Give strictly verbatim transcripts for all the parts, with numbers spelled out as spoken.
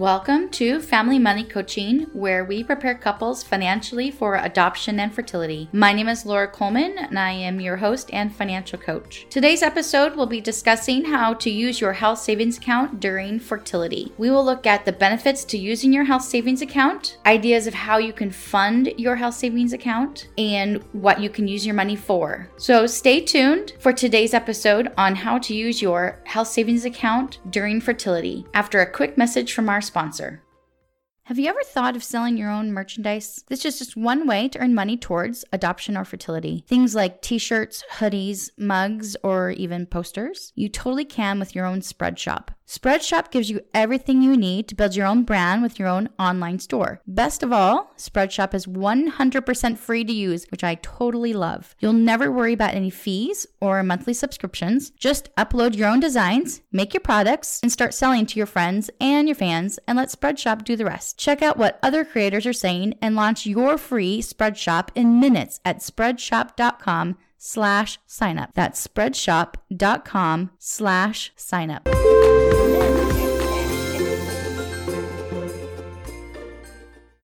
Welcome to Family Money Coaching, where we prepare couples financially for adoption and fertility. My name is Laura Coleman, and I am your host and financial coach. Today's episode will be discussing how to use your health savings account during fertility. We will look at the benefits to using your health savings account, ideas of how you can fund your health savings account, and what you can use your money for. So stay tuned for today's episode on how to use your health savings account during fertility after a quick message from our sponsor. Have you ever thought of selling your own merchandise? This is just one way to earn money towards adoption or fertility. Things like t-shirts, hoodies, mugs, or even posters. You totally can with your own Spreadshop. Spreadshop gives you everything you need to build your own brand with your own online store. Best of all, Spreadshop is one hundred percent free to use, which I totally love. You'll never worry about any fees or monthly subscriptions. Just upload your own designs, make your products, and start selling to your friends and your fans, and let Spreadshop do the rest. Check out what other creators are saying and launch your free Spreadshop in minutes at spreadshop.com slash sign up. That's spreadshop.com slash sign up.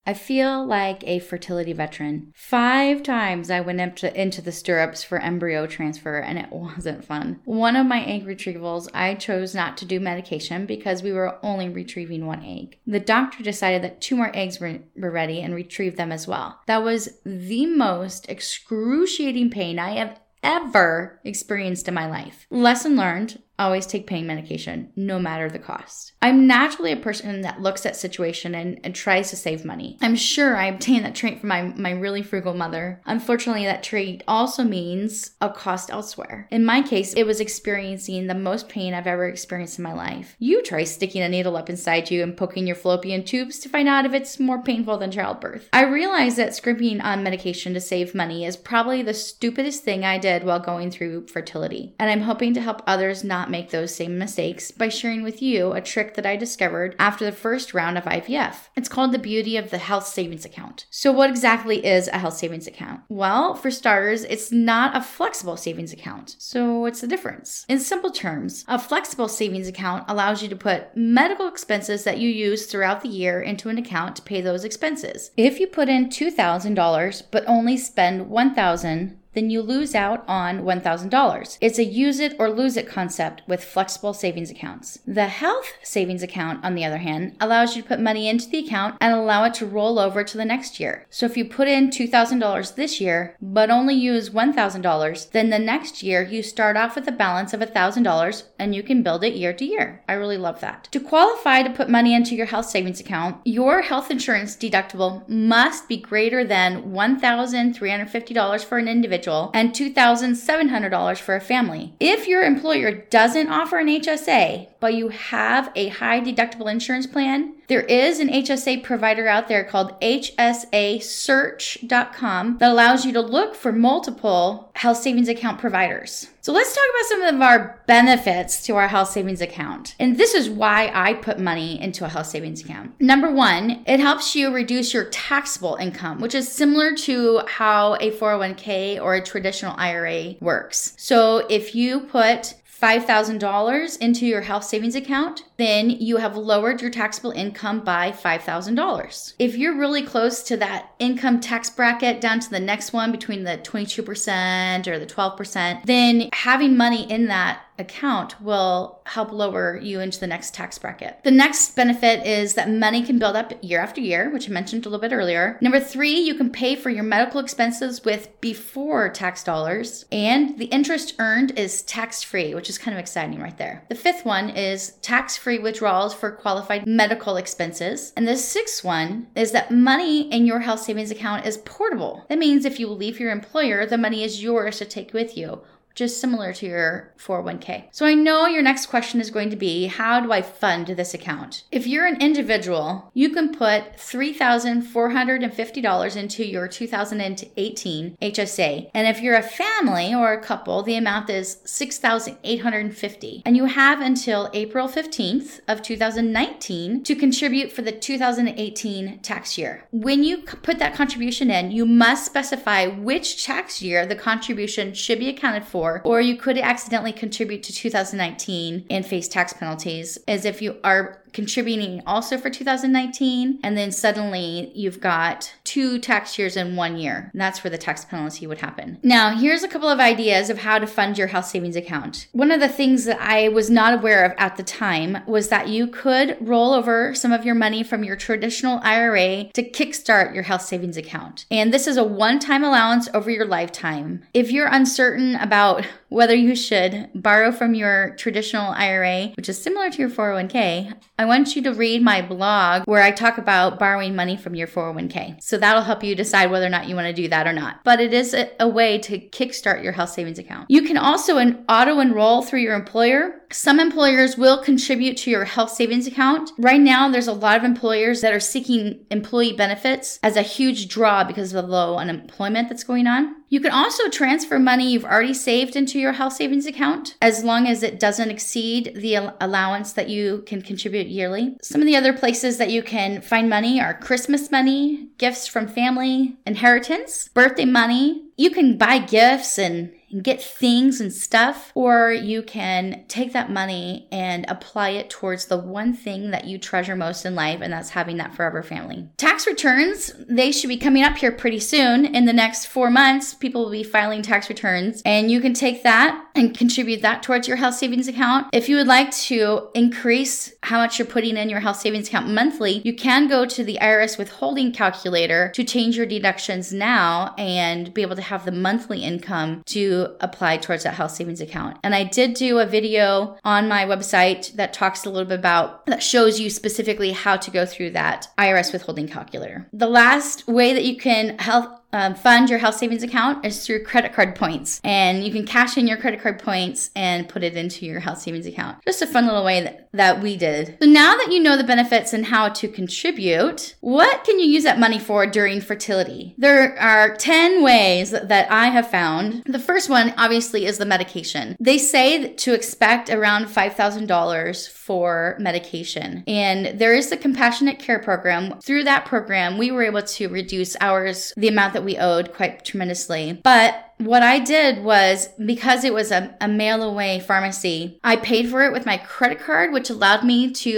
I feel like a fertility veteran. Five times I went up to, into the stirrups for embryo transfer, and it wasn't fun. One of my egg retrievals, I chose not to do medication because we were only retrieving one egg. The doctor decided that two more eggs were, were ready and retrieved them as well. That was the most excruciating pain I have ever experienced in my life. Lesson learned. Always take pain medication, no matter the cost. I'm naturally a person that looks at situation and, and tries to save money. I'm sure I obtained that trait from my, my really frugal mother. Unfortunately, that trait also means a cost elsewhere. In my case, it was experiencing the most pain I've ever experienced in my life. You try sticking a needle up inside you and poking your fallopian tubes to find out if it's more painful than childbirth. I realized that scrimping on medication to save money is probably the stupidest thing I did while going through fertility. And I'm hoping to help others not make those same mistakes by sharing with you a trick that I discovered after the first round of I V F. It's called the beauty of the health savings account. So what exactly is a health savings account? Well, for starters, it's not a flexible savings account. So what's the difference? In simple terms, a flexible savings account allows you to put medical expenses that you use throughout the year into an account to pay those expenses. If you put in two thousand dollars but only spend one thousand dollars, then you lose out on one thousand dollars. It's a use it or lose it concept with flexible savings accounts. The health savings account, on the other hand, allows you to put money into the account and allow it to roll over to the next year. So if you put in two thousand dollars this year, but only use one thousand dollars, then the next year you start off with a balance of one thousand dollars and you can build it year to year. I really love that. To qualify to put money into your health savings account, your health insurance deductible must be greater than one thousand three hundred fifty dollars for an individual and two thousand seven hundred dollars for a family. If your employer doesn't offer an H S A, but you have a high deductible insurance plan, there is an H S A provider out there called h s a search dot com that allows you to look for multiple health savings account providers. So let's talk about some of our benefits to our health savings account. And this is why I put money into a health savings account. Number one, it helps you reduce your taxable income, which is similar to how a four oh one k or a traditional I R A works. So if you put five thousand dollars into your health savings account, then you have lowered your taxable income by five thousand dollars. If you're really close to that income tax bracket down to the next one between the twenty-two percent or the twelve percent, then having money in that account will help lower you into the next tax bracket. The next benefit is that money can build up year after year, which I mentioned a little bit earlier. Number three, you can pay for your medical expenses with before tax dollars, and the interest earned is tax-free, which is kind of exciting right there. The fifth one is tax-free withdrawals for qualified medical expenses. And the sixth one is that money in your health savings account is portable. That means if you leave your employer, the money is yours to take with you, just similar to your four oh one k. So I know your next question is going to be, how do I fund this account? If you're an individual, you can put three thousand four hundred fifty dollars into your two thousand eighteen H S A. And if you're a family or a couple, the amount is six thousand eight hundred fifty dollars. And you have until April fifteenth of two thousand nineteen to contribute for the two thousand eighteen tax year. When you put that contribution in, you must specify which tax year the contribution should be accounted for, or you could accidentally contribute to two thousand nineteen and face tax penalties, as if you are contributing also for two thousand nineteen. And then suddenly you've got two tax years in one year. And that's where the tax penalty would happen. Now, here's a couple of ideas of how to fund your health savings account. One of the things that I was not aware of at the time was that you could roll over some of your money from your traditional I R A to kickstart your health savings account. And this is a one-time allowance over your lifetime. If you're uncertain about whether you should borrow from your traditional I R A, which is similar to your four oh one k, I want you to read my blog where I talk about borrowing money from your four oh one k. So that'll help you decide whether or not you want to do that or not. But it is a, a way to kickstart your health savings account. You can also an auto-enroll through your employer. Some employers will contribute to your health savings account. Right now, there's a lot of employers that are seeking employee benefits as a huge draw because of the low unemployment that's going on. You can also transfer money you've already saved into your health savings account as long as it doesn't exceed the al- allowance that you can contribute yearly. Some of the other places that you can find money are Christmas money, gifts from family, inheritance, birthday money. You can buy gifts and and get things and stuff, or you can take that money and apply it towards the one thing that you treasure most in life, and that's having that forever family. Tax returns, they should be coming up here pretty soon. In the next four months, people will be filing tax returns, and you can take that and contribute that towards your health savings account. If you would like to increase how much you're putting in your health savings account monthly, you can go to the I R S withholding calculator to change your deductions now and be able to have the monthly income to apply towards that health savings account. And I did do a video on my website that talks a little bit about, that shows you specifically how to go through that I R S withholding calculator. The last way that you can help Um, fund your health savings account is through credit card points. And you can cash in your credit card points and put it into your health savings account. Just a fun little way that, that we did. So now that you know the benefits and how to contribute, what can you use that money for during fertility? There are ten ways that I have found. The first one, obviously, is the medication. They say to expect around five thousand dollars for medication. And there is the compassionate care program. Through that program, we were able to reduce ours, the amount that we owed, quite tremendously. But what I did was, because it was a, a mail-away pharmacy, I paid for it with my credit card, which allowed me to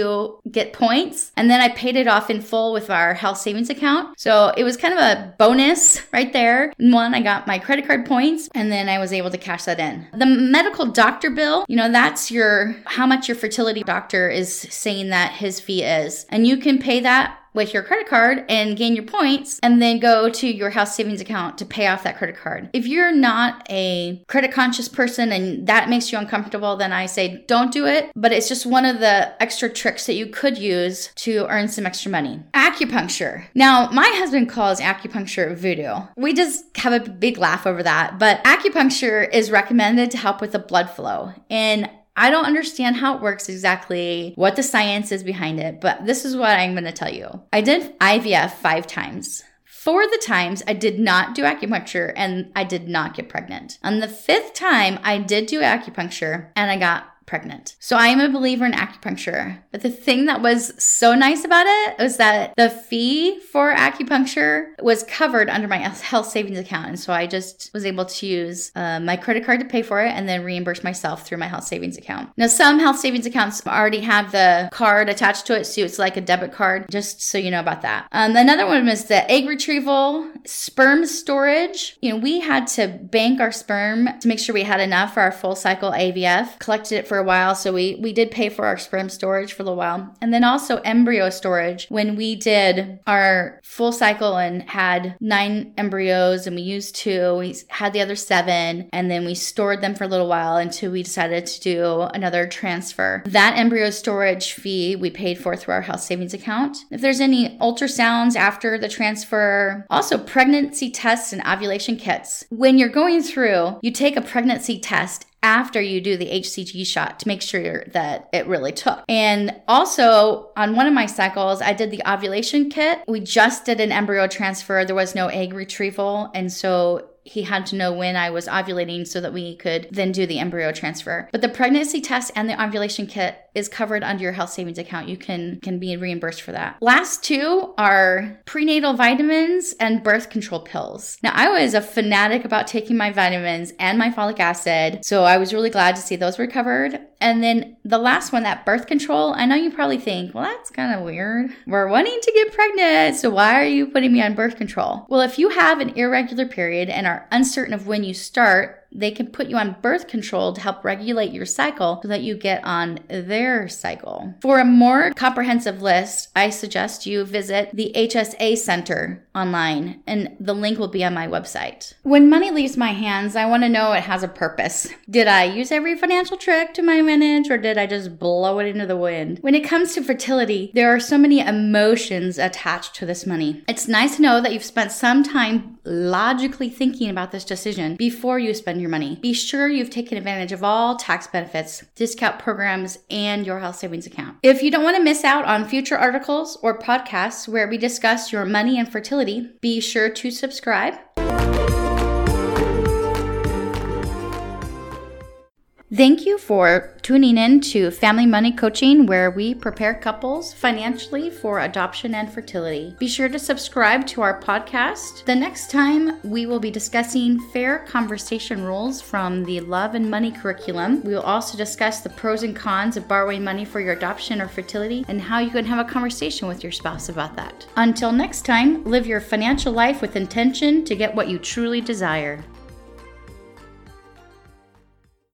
get points. And then I paid it off in full with our health savings account. So it was kind of a bonus right there. One, I got my credit card points, and then I was able to cash that in. The medical doctor bill, you know, that's your how much your fertility doctor is saying that his fee is. And you can pay that with your credit card and gain your points, and then go to your health savings account to pay off that credit card. If you're not a credit conscious person and that makes you uncomfortable, then I say don't do it. But it's just one of the extra tricks that you could use to earn some extra money. Acupuncture. Now, my husband calls acupuncture voodoo. We just have a big laugh over that, but acupuncture is recommended to help with the blood flow. And I don't understand how it works exactly, what the science is behind it, but this is what I'm going to tell you. I did I V F five times. Four of the times I did not do acupuncture and I did not get pregnant. On the fifth time, I did do acupuncture and I got pregnant. So I am a believer in acupuncture. But the thing that was so nice about it was that the fee for acupuncture was covered under my health savings account. And so I just was able to use uh, my credit card to pay for it and then reimburse myself through my health savings account. Now, some health savings accounts already have the card attached to it. So it's like a debit card, just so you know about that. Um, another one was the egg retrieval, sperm storage. You know, we had to bank our sperm to make sure we had enough for our full cycle I V F, collected it for a while. So we, we did pay for our sperm storage for a little while. And then also embryo storage. When we did our full cycle and had nine embryos and we used two, we had the other seven, and then we stored them for a little while until we decided to do another transfer. That embryo storage fee we paid for through our health savings account. If there's any ultrasounds after the transfer, also pregnancy tests and ovulation kits. When you're going through, you take a pregnancy test after you do the H C G shot to make sure that it really took. And also on one of my cycles, I did the ovulation kit. We just did an embryo transfer. There was no egg retrieval. And so he had to know when I was ovulating so that we could then do the embryo transfer. But the pregnancy test and the ovulation kit is covered under your health savings account. You can, can be reimbursed for that. Last two are prenatal vitamins and birth control pills. Now, I was a fanatic about taking my vitamins and my folic acid, so I was really glad to see those were covered. And then the last one, that birth control, I know you probably think, well, that's kind of weird. We're wanting to get pregnant, so why are you putting me on birth control? Well, if you have an irregular period and are uncertain of when you start, they can put you on birth control to help regulate your cycle so that you get on their cycle. For a more comprehensive list, I suggest you visit the H S A Center online, and the link will be on my website. When money leaves my hands, I want to know it has a purpose. Did I use every financial trick to my advantage, or did I just blow it into the wind? When it comes to fertility, there are so many emotions attached to this money. It's nice to know that you've spent some time logically thinking about this decision before you spend your money. Be sure you've taken advantage of all tax benefits, discount programs, and your health savings account. If you don't want to miss out on future articles or podcasts where we discuss your money and fertility, be sure to subscribe. Thank you for tuning in to Family Money Coaching, where we prepare couples financially for adoption and fertility. Be sure to subscribe to our podcast. The next time, we will be discussing fair conversation rules from the Love and Money curriculum. We will also discuss the pros and cons of borrowing money for your adoption or fertility and how you can have a conversation with your spouse about that. Until next time, live your financial life with intention to get what you truly desire.